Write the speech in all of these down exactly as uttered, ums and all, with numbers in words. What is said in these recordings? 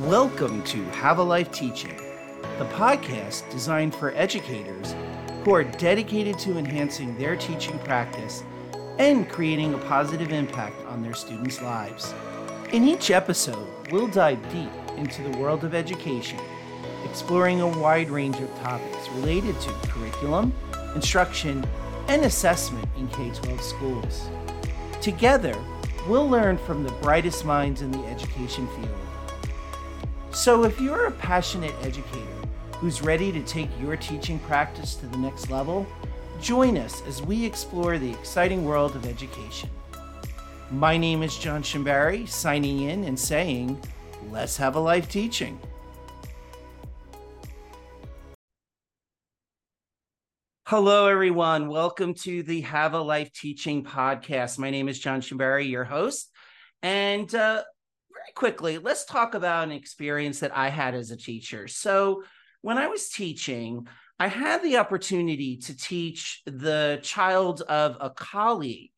Welcome to Have a Life Teaching, the podcast designed for educators who are dedicated to enhancing their teaching practice and creating a positive impact on their students' lives. In each episode, we'll dive deep into the world of education, exploring a wide range of topics related to curriculum, instruction, and assessment in K through twelve schools. Together, we'll learn from the brightest minds in the education field. So if you're a passionate educator who's ready to take your teaching practice to the next level, join us as we explore the exciting world of education. My name is John Shambari, signing in and saying, let's have a life teaching. Hello, everyone. Welcome to the Have a Life Teaching podcast. My name is John Shambari, your host. And uh, very quickly, let's talk about an experience that I had as a teacher. So when I was teaching, I had the opportunity to teach the child of a colleague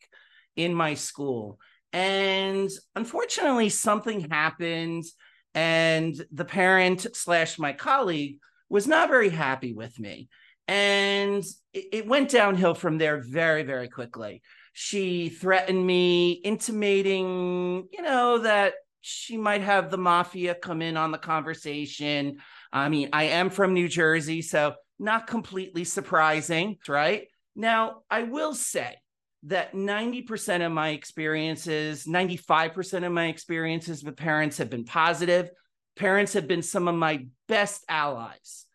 in my school. And unfortunately, something happened, and the parent slash my colleague was not very happy with me. And it went downhill from there very, very quickly. She threatened me, intimating, you know, that she might have the mafia come in on the conversation. I mean, I am from New Jersey, so not completely surprising, right? Now, I will say that ninety percent of my experiences, ninety-five percent of my experiences with parents have been positive. Parents have been some of my best allies.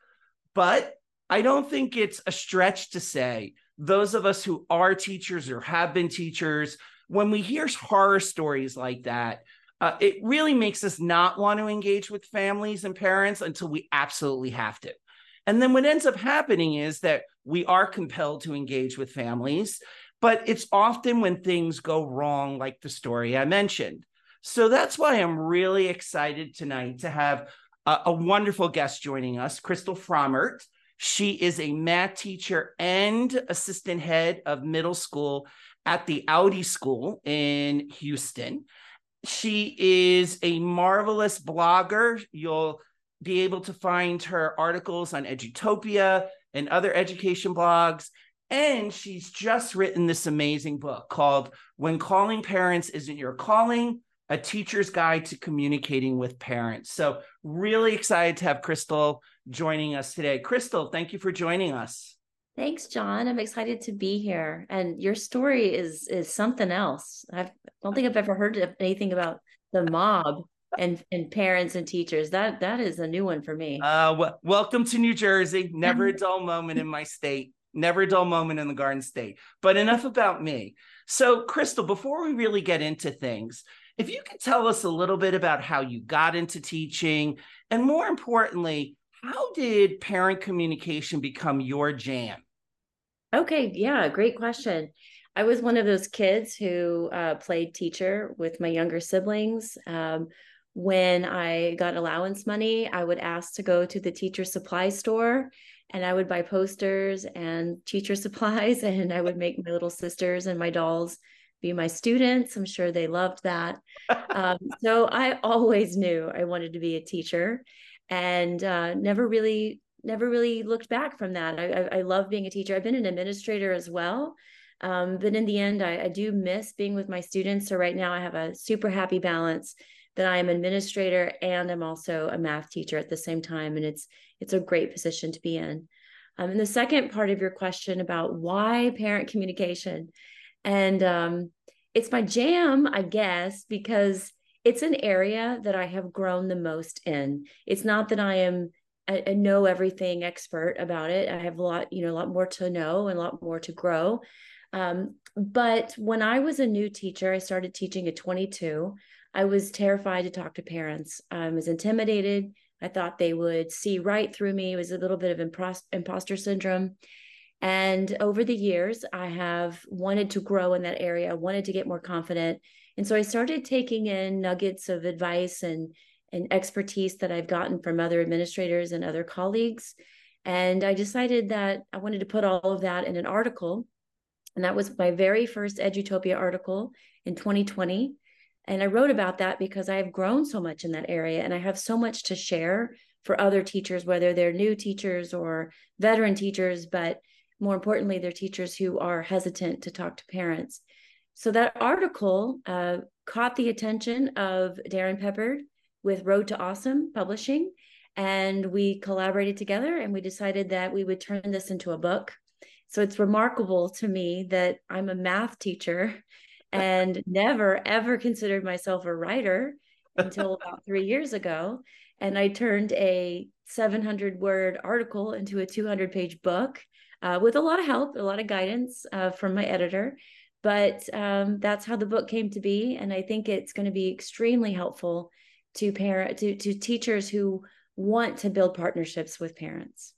But I don't think it's a stretch to say those of us who are teachers or have been teachers, when we hear horror stories like that, uh, it really makes us not want to engage with families and parents until we absolutely have to. And then what ends up happening is that we are compelled to engage with families, but it's often when things go wrong, like the story I mentioned. So that's why I'm really excited tonight to have a, a wonderful guest joining us, Crystal Frommert. She is a math teacher and assistant head of middle school at the Awty School in Houston. She is a marvelous blogger. You'll be able to find her articles on Edutopia and other education blogs. And she's just written this amazing book called When Calling Parents Isn't Your Calling, A Teacher's Guide to Communicating with Parents. So really excited to have Crystal joining us today. Crystal, thank you for joining us. Thanks, John. I'm excited to be here. And your story is is something else. I've, I don't think I've ever heard of anything about the mob and, and parents and teachers. That That is a new one for me. Uh, well, welcome to New Jersey. Never a dull moment in my state. Never a dull moment in the Garden State. But enough about me. So, Crystal, before we really get into things, if you could tell us a little bit about how you got into teaching, and more importantly, how did parent communication become your jam? Okay, yeah, great question. I was one of those kids who uh, played teacher with my younger siblings. Um, when I got allowance money, I would ask to go to the teacher supply store, and I would buy posters and teacher supplies, and I would make my little sisters and my dolls be my students. I'm sure they loved that. Um, so I always knew I wanted to be a teacher. And uh, never really, never really looked back from that. I, I, I love being a teacher. I've been an administrator as well. Um, but in the end, I, I do miss being with my students. So right now I have a super happy balance that I am an administrator and I'm also a math teacher at the same time. And it's, it's a great position to be in. Um, and the second part of your question about why parent communication, and um, it's my jam, I guess, because it's an area that I have grown the most in. It's not that I am a, a know everything expert about it. I have a lot, you know, a lot more to know and a lot more to grow. Um, but when I was a new teacher, I started teaching at twenty-two. I was terrified to talk to parents. I was intimidated. I thought they would see right through me. It was a little bit of impos- imposter syndrome. And over the years, I have wanted to grow in that area. I wanted to get more confident. And so I started taking in nuggets of advice and, and expertise that I've gotten from other administrators and other colleagues. And I decided that I wanted to put all of that in an article. And that was my very first Edutopia article in twenty twenty. And I wrote about that because I've grown so much in that area and I have so much to share for other teachers, whether they're new teachers or veteran teachers, but more importantly, they're teachers who are hesitant to talk to parents. So that article uh, caught the attention of Darren Peppard with Road to Awesome Publishing. And we collaborated together and we decided that we would turn this into a book. So it's remarkable to me that I'm a math teacher and never, ever considered myself a writer until about three years ago. And I turned a seven hundred word article into a two hundred page book uh, with a lot of help, a lot of guidance uh, from my editor. But um, that's how the book came to be. And I think it's going to be extremely helpful to parent, to, to teachers who want to build partnerships with parents.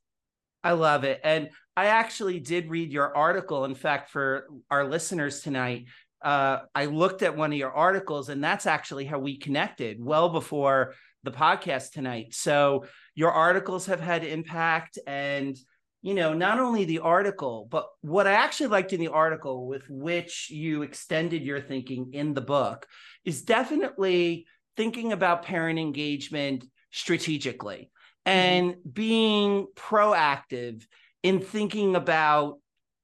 I love it. And I actually did read your article. In fact, for our listeners tonight, uh, I looked at one of your articles, and that's actually how we connected well before the podcast tonight. So your articles have had impact, and you know, not only the article, but what I actually liked in the article with which you extended your thinking in the book is definitely thinking about parent engagement strategically and mm-hmm. being proactive in thinking about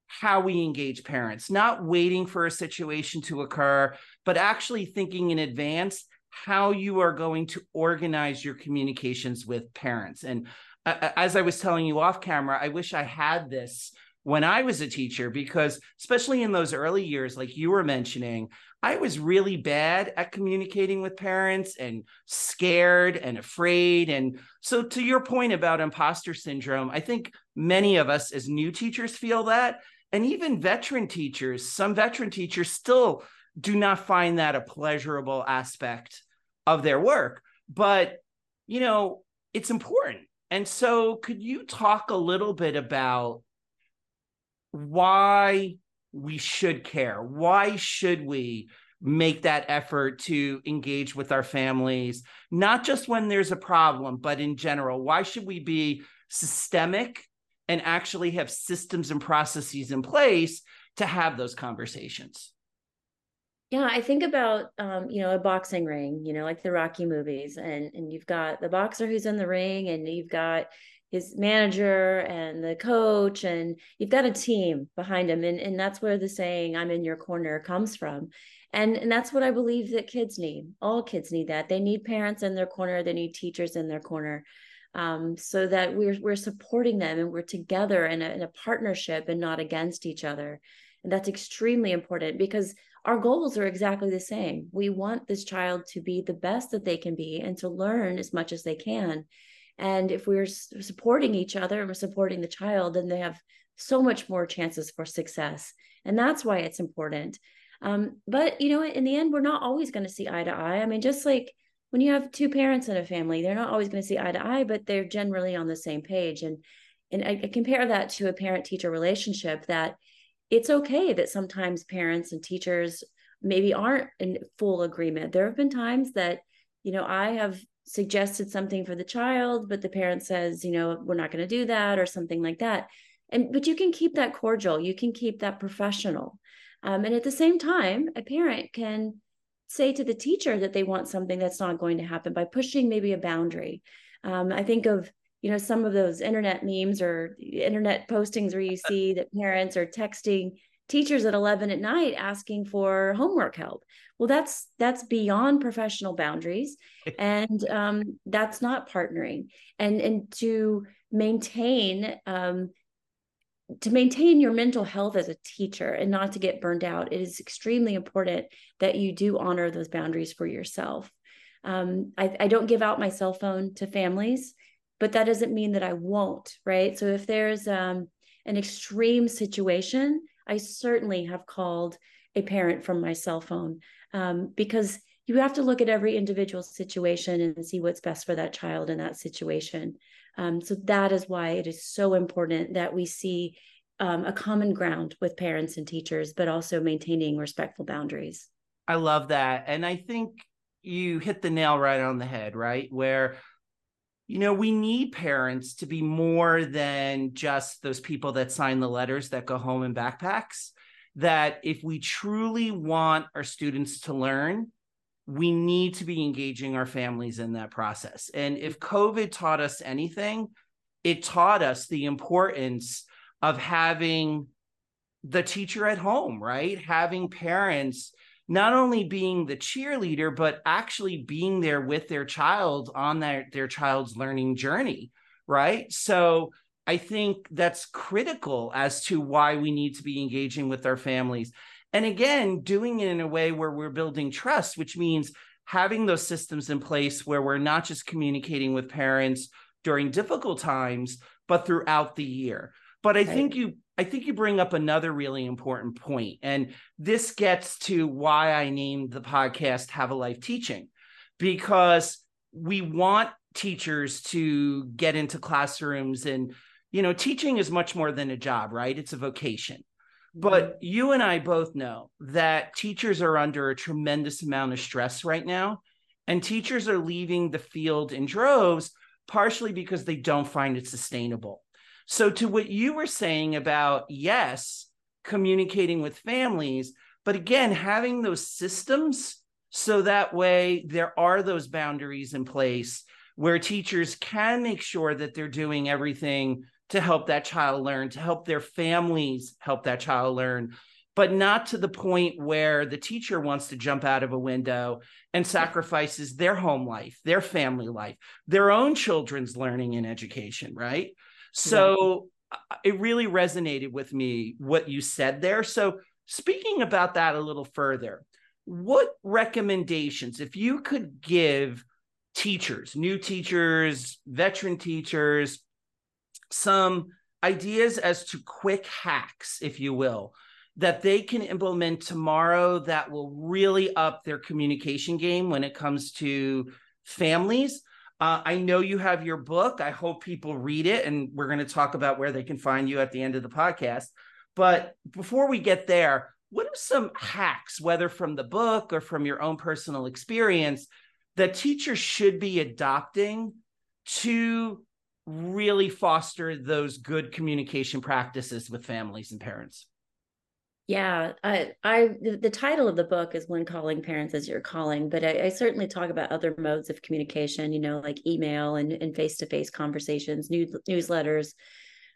how we engage parents, not waiting for a situation to occur, but actually thinking in advance how you are going to organize your communications with parents. And as I was telling you off camera, I wish I had this when I was a teacher, because especially in those early years, like you were mentioning, I was really bad at communicating with parents and scared and afraid. And so to your point about imposter syndrome, I think many of us as new teachers feel that. And even veteran teachers, some veteran teachers still do not find that a pleasurable aspect of their work. But, you know, it's important. And so could you talk a little bit about why we should care? Why should we make that effort to engage with our families, not just when there's a problem, but in general? Why should we be systemic and actually have systems and processes in place to have those conversations? Yeah, I think about, um, you know, a boxing ring, you know, like the Rocky movies, and, and you've got the boxer who's in the ring, and you've got his manager and the coach, and you've got a team behind him. And, and that's where the saying, I'm in your corner, comes from. And, and that's what I believe that kids need. All kids need that. They need parents in their corner. They need teachers in their corner, um, so that we're, we're supporting them and we're together in a, in a partnership and not against each other. And that's extremely important, because our goals are exactly the same. We want this child to be the best that they can be and to learn as much as they can. And if we're supporting each other and we're supporting the child, then they have so much more chances for success. And that's why it's important. Um, but, you know, in the end, we're not always going to see eye to eye. I mean, just like when you have two parents in a family, they're not always going to see eye to eye, but they're generally on the same page. And, and I, I compare that to a parent-teacher relationship, that it's okay that sometimes parents and teachers maybe aren't in full agreement. There have been times that, you know, I have suggested something for the child, but the parent says, you know, we're not going to do that or something like that. And, but you can keep that cordial. You can keep that professional. Um, and at the same time, a parent can say to the teacher that they want something that's not going to happen by pushing maybe a boundary. Um, I think of you know, some of those internet memes or internet postings where you see that parents are texting teachers at eleven at night asking for homework help. Well, that's that's beyond professional boundaries. And um, that's not partnering. And, and to maintain um, to maintain your mental health as a teacher and not to get burned out, it is extremely important that you do honor those boundaries for yourself. Um, I, I don't give out my cell phone to families, but that doesn't mean that I won't, right? So if there's um, an extreme situation, I certainly have called a parent from my cell phone, um, because you have to look at every individual situation and see what's best for that child in that situation. Um, so that is why it is so important that we see um, a common ground with parents and teachers, but also maintaining respectful boundaries. I love that. And I think you hit the nail right on the head, right? Where you know, we need parents to be more than just those people that sign the letters that go home in backpacks, that if we truly want our students to learn, we need to be engaging our families in that process. And if COVID taught us anything, it taught us the importance of having the teacher at home, right? Having parents not only being the cheerleader, but actually being there with their child on their, their child's learning journey, right? So I think that's critical as to why we need to be engaging with our families. And again, doing it in a way where we're building trust, which means having those systems in place where we're not just communicating with parents during difficult times, but throughout the year. But I think you I think you bring up another really important point. And this gets to why I named the podcast Have a Life Teaching, because we want teachers to get into classrooms and, you know, teaching is much more than a job, right? It's a vocation. But you and I both know that teachers are under a tremendous amount of stress right now, and teachers are leaving the field in droves, partially because they don't find it sustainable. So to what you were saying about, yes, communicating with families, but again, having those systems so that way there are those boundaries in place where teachers can make sure that they're doing everything to help that child learn, to help their families help that child learn, but not to the point where the teacher wants to jump out of a window and sacrifices their home life, their family life, their own children's learning and education, right? So it really resonated with me, what you said there. So speaking about that a little further, what recommendations, if you could give teachers, new teachers, veteran teachers, some ideas as to quick hacks, if you will, that they can implement tomorrow that will really up their communication game when it comes to families? Uh, I know you have your book. I hope people read it, and we're going to talk about where they can find you at the end of the podcast. But before we get there, what are some hacks, whether from the book or from your own personal experience, that teachers should be adopting to really foster those good communication practices with families and parents? Yeah, I, I, the title of the book is When Calling Parents Isn't Your Calling, but I, I certainly talk about other modes of communication, you know, like email and, and face-to-face conversations, new, newsletters.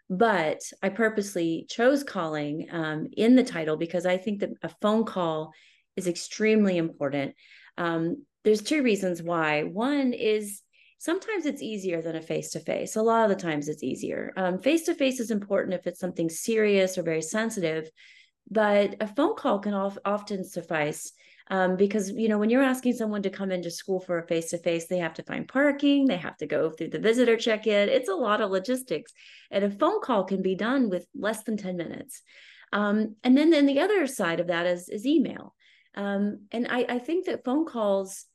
But I purposely chose calling um, in the title because I think that a phone call is extremely important. Um, there's two reasons why. One is sometimes it's easier than a face-to-face. A lot of the times it's easier. Um, face-to-face is important if it's something serious or very sensitive. But a phone call can of, often suffice um, because, you know, when you're asking someone to come into school for a face-to-face, they have to find parking, they have to go through the visitor check-in. It's a lot of logistics. And a phone call can be done with less than ten minutes. Um, and then, then the other side of that is, is email. Um, and I, I think that phone calls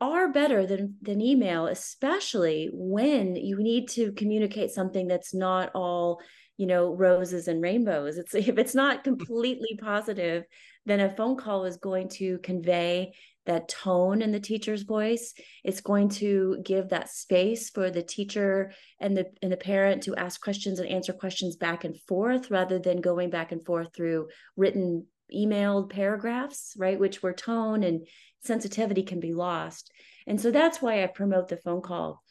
are better than, than email, especially when you need to communicate something that's not all, you know, roses and rainbows. It's if it's not completely positive, then a phone call is going to convey that tone in the teacher's voice. It's going to give that space for the teacher and the and the parent to ask questions and answer questions back and forth, rather than going back and forth through written, emailed paragraphs, right? Which where tone and sensitivity can be lost. And so that's why I promote the phone call.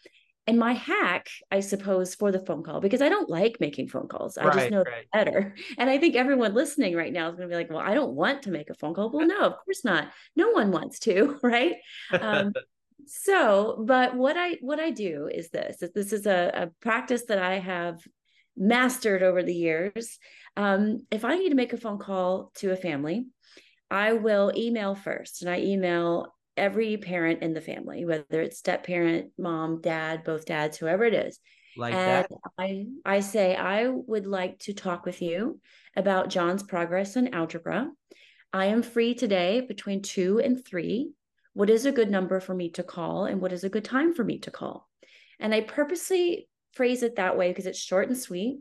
And my hack, I suppose, for the phone call, because I don't like making phone calls. I right, just know right. better. And I think everyone listening right now is going to be like, well, I don't want to make a phone call. Well, no, of course not. No one wants to, right? Um, so, but what I what I do is this. This is a, a practice that I have mastered over the years. Um, if I need to make a phone call to a family, I will email first. And I email every parent in the family, whether it's step parent, mom, dad, both dads, whoever it is. Like and that. I, I say, I would like to talk with you about John's progress in algebra. I am free today between two and three. What is a good number for me to call? And what is a good time for me to call? And I purposely phrase it that way because it's short and sweet.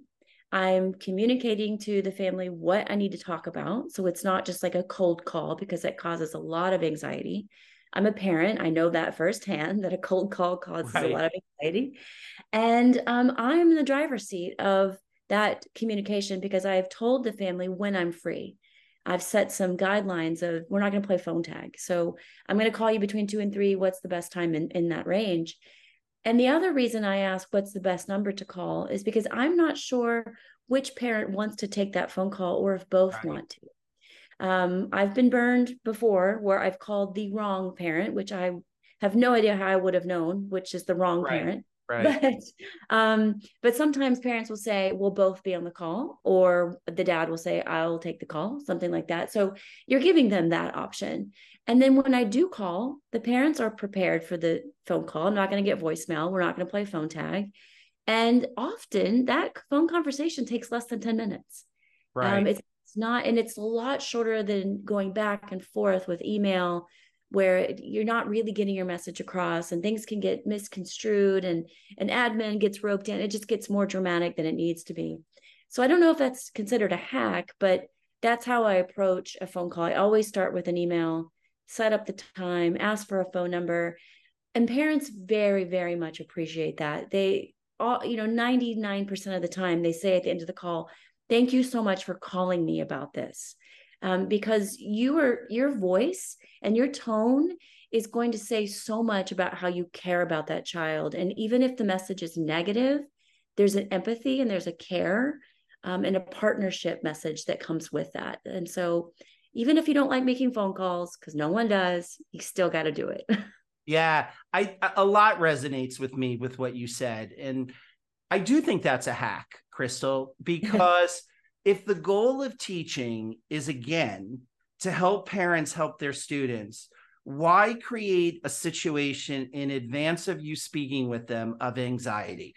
I'm communicating to the family what I need to talk about. So it's not just like a cold call because that causes a lot of anxiety. I'm a parent. I know that firsthand, that a cold call causes right. a lot of anxiety. And um, I'm in the driver's seat of that communication because I've told the family when I'm free. I've set some guidelines of, we're not going to play phone tag. So I'm going to call you between two and three. What's the best time in, in that range? And the other reason I ask what's the best number to call is because I'm not sure which parent wants to take that phone call, or if both right. want to. Um, I've been burned before where I've called the wrong parent, which I have no idea how I would have known, which is the wrong right. parent. Right. But, um, but sometimes parents will say, we'll both be on the call, or the dad will say, I'll take the call, something like that. So you're giving them that option. And then when I do call, the parents are prepared for the phone call. I'm not going to get voicemail. We're not going to play phone tag. And often that phone conversation takes less than ten minutes. Right. Um, it's, it's not, and it's a lot shorter than going back and forth with email, where you're not really getting your message across and things can get misconstrued and an admin gets roped in. It just gets more dramatic than it needs to be. So I don't know if that's considered a hack, but that's how I approach a phone call. I always start with an email, set up the time, ask for a phone number. And parents very, very much appreciate that. They all, you know, ninety-nine percent of the time they say at the end of the call, thank you so much for calling me about this. Um, because you are, your voice and your tone is going to say so much about how you care about that child. And even if the message is negative, there's an empathy and there's a care um, and a partnership message that comes with that. And so even if you don't like making phone calls, because no one does, you still got to do it. Yeah, I, a lot resonates with me with what you said. And I do think that's a hack, Crystal, because if the goal of teaching is, again, to help parents help their students, why create a situation in advance of you speaking with them of anxiety?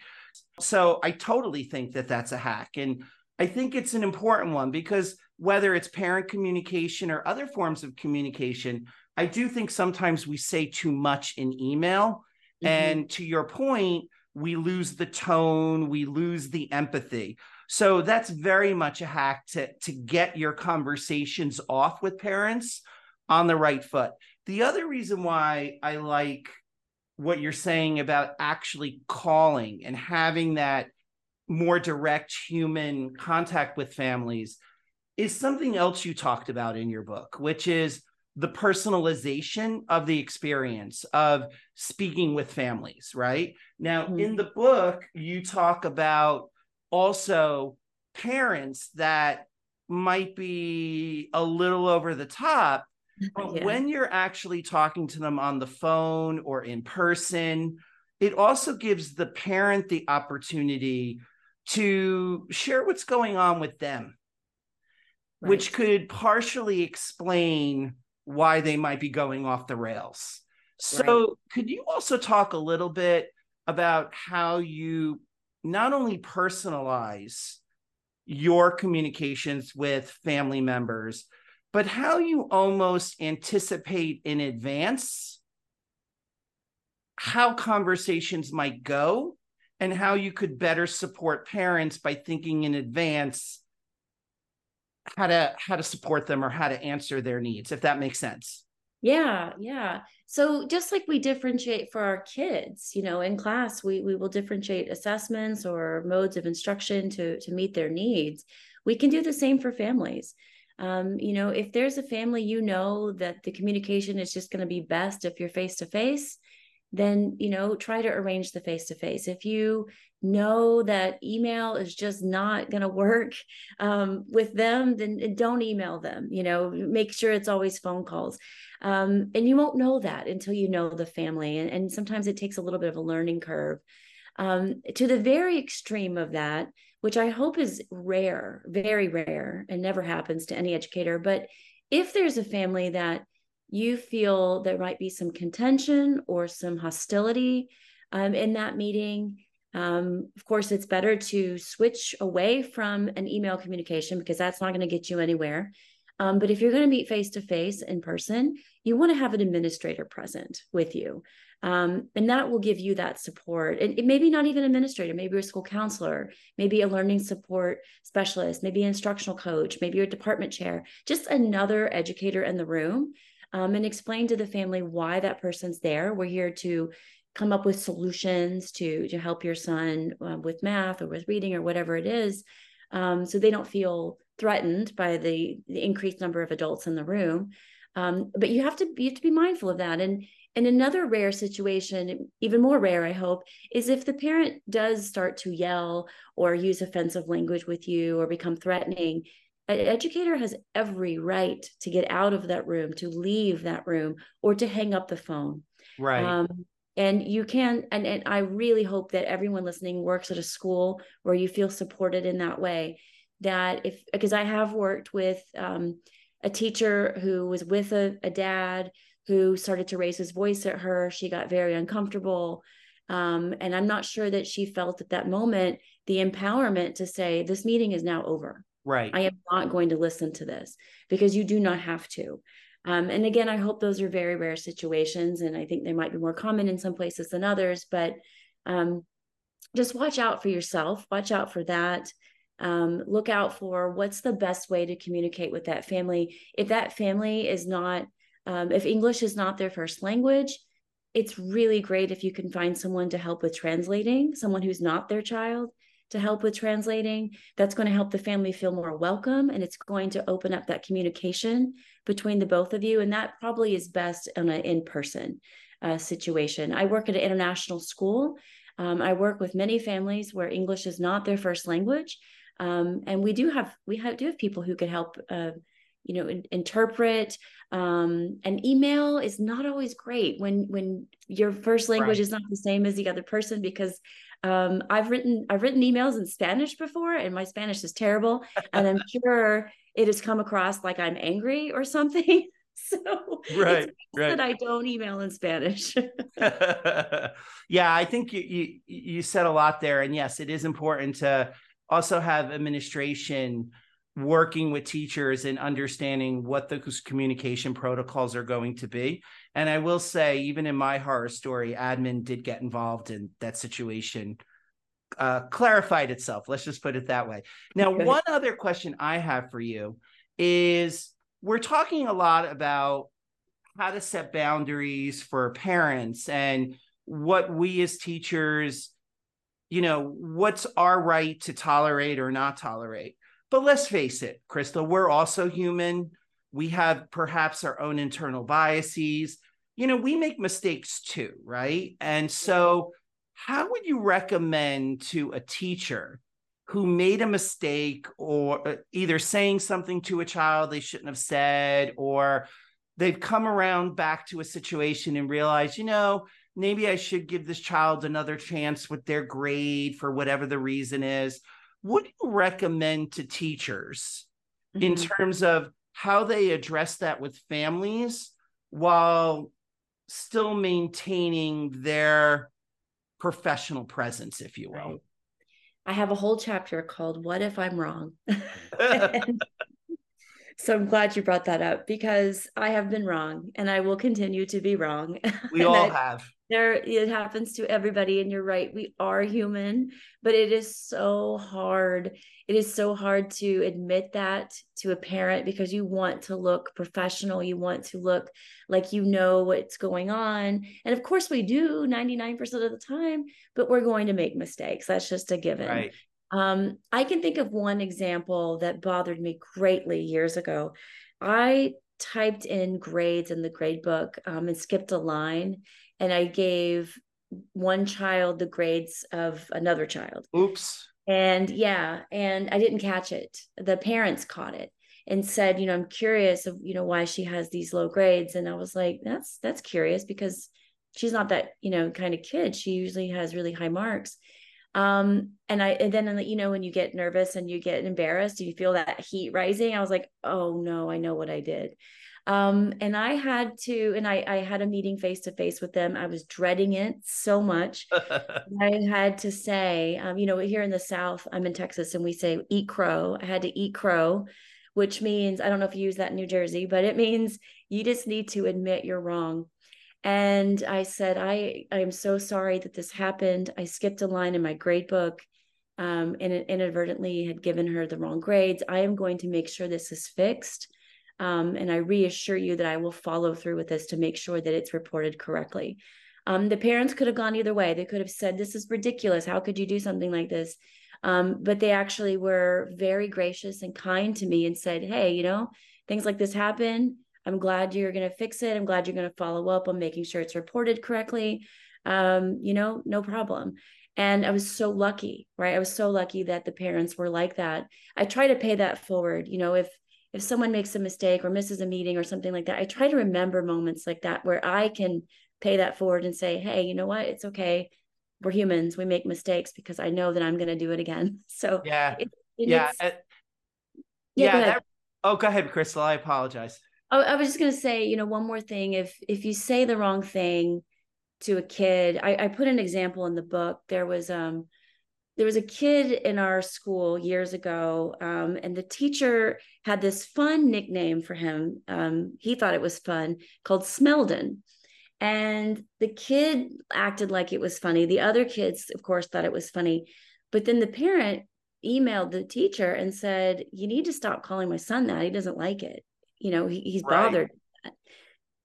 So I totally think that that's a hack. And I think it's an important one, because whether it's parent communication or other forms of communication, I do think sometimes we say too much in email. Mm-hmm. And to your point, we lose the tone, we lose the empathy. So that's very much a hack to, to get your conversations off with parents on the right foot. The other reason why I like what you're saying about actually calling and having that more direct human contact with families is something else you talked about in your book, which is the personalization of the experience of speaking with families, right? Now, mm-hmm. in the book, you talk about also parents that might be a little over the top, but yeah. when you're actually talking to them on the phone or in person, it also gives the parent the opportunity to share what's going on with them, right. which could partially explain why they might be going off the rails. So right. could you also talk a little bit about how you not only personalize your communications with family members, but how you almost anticipate in advance how conversations might go and how you could better support parents by thinking in advance how to how to support them or how to answer their needs, if that makes sense. Yeah. Yeah. So just like we differentiate for our kids, you know, in class, we we will differentiate assessments or modes of instruction to, to meet their needs. We can do the same for families. Um, you know, if there's a family, you know, that the communication is just going to be best if you're face to face, then, you know, try to arrange the face to face. If you know that email is just not going to work um, with them, then don't email them, you know, make sure it's always phone calls. Um, and you won't know that until you know the family. And, and sometimes it takes a little bit of a learning curve. Um, to the very extreme of that, which I hope is rare, very rare, and never happens to any educator. But if there's a family that you feel there might be some contention or some hostility um, in that meeting, Um, of course, it's better to switch away from an email communication, because that's not going to get you anywhere. Um, but if you're going to meet face-to-face in person, you want to have an administrator present with you. Um, and that will give you that support. And it may be not even an administrator, maybe a school counselor, maybe a learning support specialist, maybe an instructional coach, maybe your department chair, just another educator in the room, um, and explain to the family why that person's there. We're here to come up with solutions to, to help your son uh, with math or with reading or whatever it is. Um, so they don't feel threatened by the, the increased number of adults in the room. Um, but you have to you have to be mindful of that. And and another rare situation, even more rare, I hope, is if the parent does start to yell or use offensive language with you or become threatening. An educator has every right to get out of that room, to leave that room, or to hang up the phone. Right. Um, and you can, and, and I really hope that everyone listening works at a school where you feel supported in that way. That if, because I have worked with um, a teacher who was with a, a dad who started to raise his voice at her. She got very uncomfortable. Um, and I'm not sure that she felt at that moment the empowerment to say, this meeting is now over. Right. I am not going to listen to this, because you do not have to. Um, and again, I hope those are very rare situations. And I think they might be more common in some places than others, but um, just watch out for yourself, watch out for that. Um, look out for what's the best way to communicate with that family. If that family is not, um, if English is not their first language, it's really great if you can find someone to help with translating, someone who's not their child, to help with translating. That's going to help the family feel more welcome. And it's going to open up that communication between the both of you. And that probably is best in an in-person uh, situation. I work at an international school. Um, I work with many families where English is not their first language. Um, and we do have, we have, do have people who can help, uh, you know, in, interpret. Um, and email is not always great when, when your first language right. is not the same as the other person, because Um, I've written I've written emails in Spanish before, and my Spanish is terrible, and I'm sure it has come across like I'm angry or something. So right, it's right. that I don't email in Spanish. Yeah, I think you, you you said a lot there, and yes, it is important to also have administration working with teachers and understanding what those communication protocols are going to be. And I will say, even in my horror story, admin did get involved in that situation, uh, clarified itself. Let's just put it that way. Now, okay. One other question I have for you is, we're talking a lot about how to set boundaries for parents and what we as teachers, you know, what's our right to tolerate or not tolerate. But let's face it, Crystal, we're also human. We have perhaps our own internal biases. You know, we make mistakes too, right? And so how would you recommend to a teacher who made a mistake, or either saying something to a child they shouldn't have said, or they've come around back to a situation and realized, you know, maybe I should give this child another chance with their grade for whatever the reason is. What do you recommend to teachers mm-hmm. in terms of how they address that with families while still maintaining their professional presence, if you will? Right. I have a whole chapter called What If I'm Wrong? So I'm glad you brought that up, because I have been wrong and I will continue to be wrong. We all I, have. There, it happens to everybody, and you're right. We are human, but it is so hard. It is so hard to admit that to a parent, because you want to look professional. You want to look like you know what's going on. And of course we do ninety-nine percent of the time, but we're going to make mistakes. That's just a given. Right. Um, I can think of one example that bothered me greatly years ago. I typed in grades in the grade book um, and skipped a line, and I gave one child the grades of another child. Oops. And yeah, and I didn't catch it. The parents caught it and said, you know, I'm curious of, you know, why she has these low grades. And I was like, that's, that's curious, because she's not that, you know, kind of kid. She usually has really high marks. Um, and I, and then, you know, when you get nervous and you get embarrassed, you feel that heat rising. I was like, oh no, I know what I did. Um, and I had to, and I, I had a meeting face-to-face with them. I was dreading it so much. I had to say, um, you know, here in the South, I'm in Texas, and we say eat crow. I had to eat crow, which means, I don't know if you use that in New Jersey, but it means you just need to admit you're wrong. And I said, I, I am so sorry that this happened. I skipped a line in my grade book um, and inadvertently had given her the wrong grades. I am going to make sure this is fixed. Um, and I reassure you that I will follow through with this to make sure that it's reported correctly. Um, the parents could have gone either way. They could have said, this is ridiculous. How could you do something like this? Um, but they actually were very gracious and kind to me and said, hey, you know, things like this happen. I'm glad you're going to fix it. I'm glad you're going to follow up on making sure it's reported correctly. Um, you know, no problem. And I was so lucky, right? I was so lucky that the parents were like that. I try to pay that forward. You know, if if someone makes a mistake or misses a meeting or something like that, I try to remember moments like that where I can pay that forward and say, hey, you know what? It's okay. We're humans. We make mistakes, because I know that I'm going to do it again. So yeah, it, it yeah. Makes... yeah, yeah. Go that... Oh, go ahead, Crystal. I apologize. Oh, I was just going to say, you know, one more thing. If if you say the wrong thing to a kid, I, I put an example in the book. There was um, there was a kid in our school years ago, um, and the teacher had this fun nickname for him. Um, he thought it was fun, called Smeldon. And the kid acted like it was funny. The other kids, of course, thought it was funny. But then the parent emailed the teacher and said, you need to stop calling my son that. He doesn't like it. You know, he, he's right. bothered.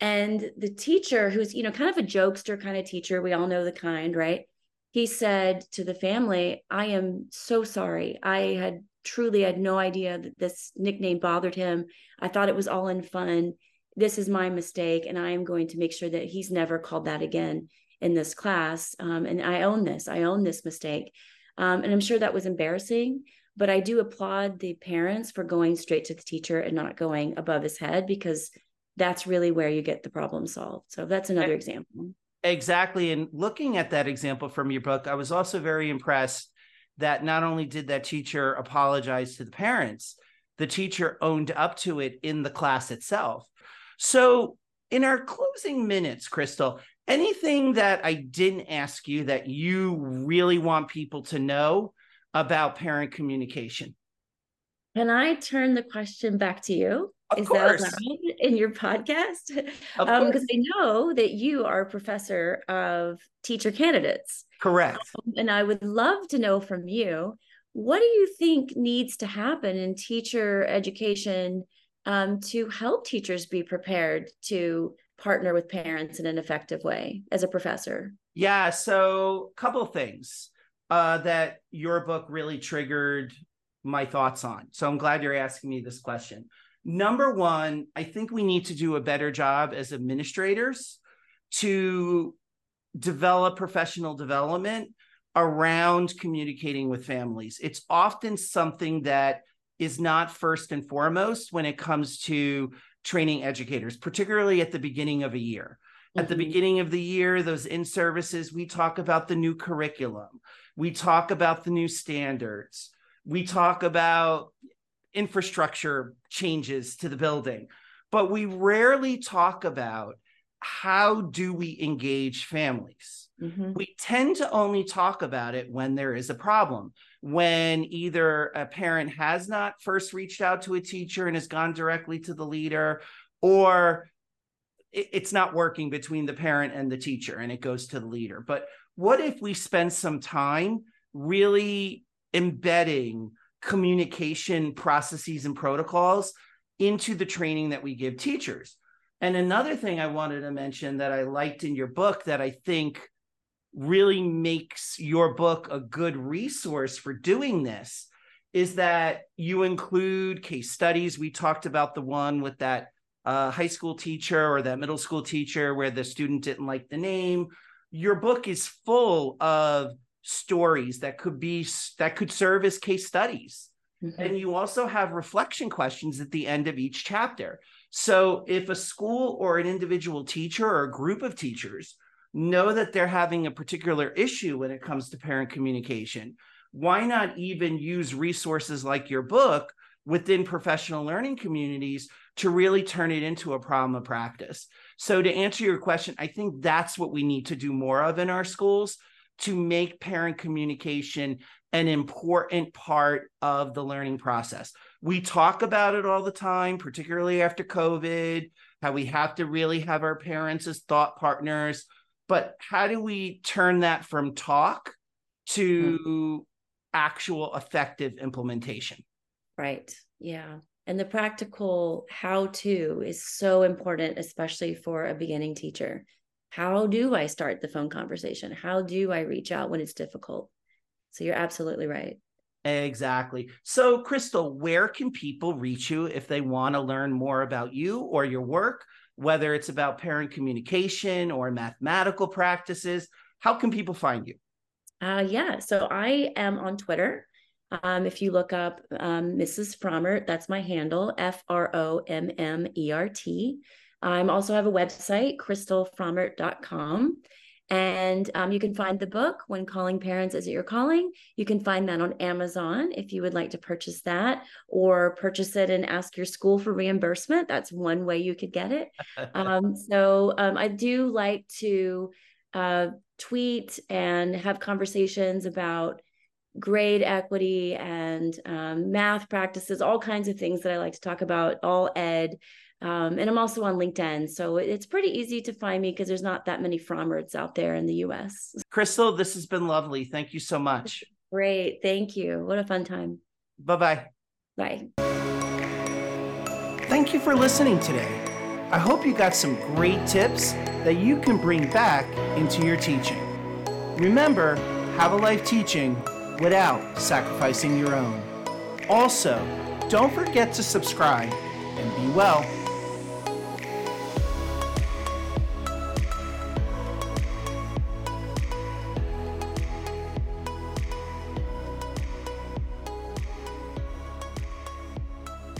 And the teacher, who's, you know, kind of a jokester kind of teacher, we all know the kind, right? He said to the family, I am so sorry. I had truly had no idea that this nickname bothered him. I thought it was all in fun. This is my mistake, and I am going to make sure that he's never called that again in this class. Um, and I own this, I own this mistake. Um, and I'm sure that was embarrassing, but I do applaud the parents for going straight to the teacher and not going above his head, because that's really where you get the problem solved. So that's another example. Exactly. And looking at that example from your book, I was also very impressed that not only did that teacher apologize to the parents, the teacher owned up to it in the class itself. So in our closing minutes, Crystal, anything that I didn't ask you that you really want people to know about parent communication? Can I turn the question back to you? Of Is course. That allowed in your podcast? Of um, course. Because I know that you are a professor of teacher candidates. Correct. Um, and I would love to know from you, what do you think needs to happen in teacher education Um, to help teachers be prepared to partner with parents in an effective way as a professor? Yeah, so a couple of things uh, that your book really triggered my thoughts on. So I'm glad you're asking me this question. Number one, I think we need to do a better job as administrators to develop professional development around communicating with families. It's often something that is not first and foremost when it comes to training educators, particularly at the beginning of a year. Mm-hmm. At the beginning of the year, those in-services, we talk about the new curriculum. We talk about the new standards. We talk about infrastructure changes to the building, but we rarely talk about how do we engage families. Mm-hmm. We tend to only talk about it when there is a problem, when either a parent has not first reached out to a teacher and has gone directly to the leader, or it's not working between the parent and the teacher and it goes to the leader. But what if we spend some time really embedding communication processes and protocols into the training that we give teachers? And another thing I wanted to mention that I liked in your book that I think really makes your book a good resource for doing this is that you include case studies. We talked about the one with that uh, high school teacher or that middle school teacher where the student didn't like the name. Your book is full of stories that could be that could serve as case studies. Mm-hmm. And you also have reflection questions at the end of each chapter. So if a school or an individual teacher or a group of teachers know that they're having a particular issue when it comes to parent communication, why not even use resources like your book within professional learning communities to really turn it into a problem of practice? So to answer your question, I think that's what we need to do more of in our schools, to make parent communication an important part of the learning process. We talk about it all the time, particularly after COVID, how we have to really have our parents as thought partners. But how do we turn that from talk to mm-hmm. actual effective implementation? Right. Yeah. And the practical how-to is so important, especially for a beginning teacher. How do I start the phone conversation? How do I reach out when it's difficult? So you're absolutely right. Exactly. So, Crystal, where can people reach you if they want to learn more about you or your work, whether it's about parent communication or mathematical practices? How can people find you? Uh, yeah. So I am on Twitter. Um, if you look up um, Missus Frommert, that's my handle, F R O M M E R T. I um, also have a website, crystal frommert dot com. And um, you can find the book, When Calling Parents Isn't Your Calling. You can find that on Amazon if you would like to purchase that, or purchase it and ask your school for reimbursement. That's one way you could get it. um, so um, I do like to uh, tweet and have conversations about grade equity and um, math practices, all kinds of things that I like to talk about, all ed. Um, and I'm also on LinkedIn, so it's pretty easy to find me because there's not that many Frommerts out there in the U S. Crystal, this has been lovely. Thank you so much. Great. Thank you. What a fun time. Bye-bye. Bye. Thank you for listening today. I hope you got some great tips that you can bring back into your teaching. Remember, have a life teaching without sacrificing your own. Also, don't forget to subscribe and be well.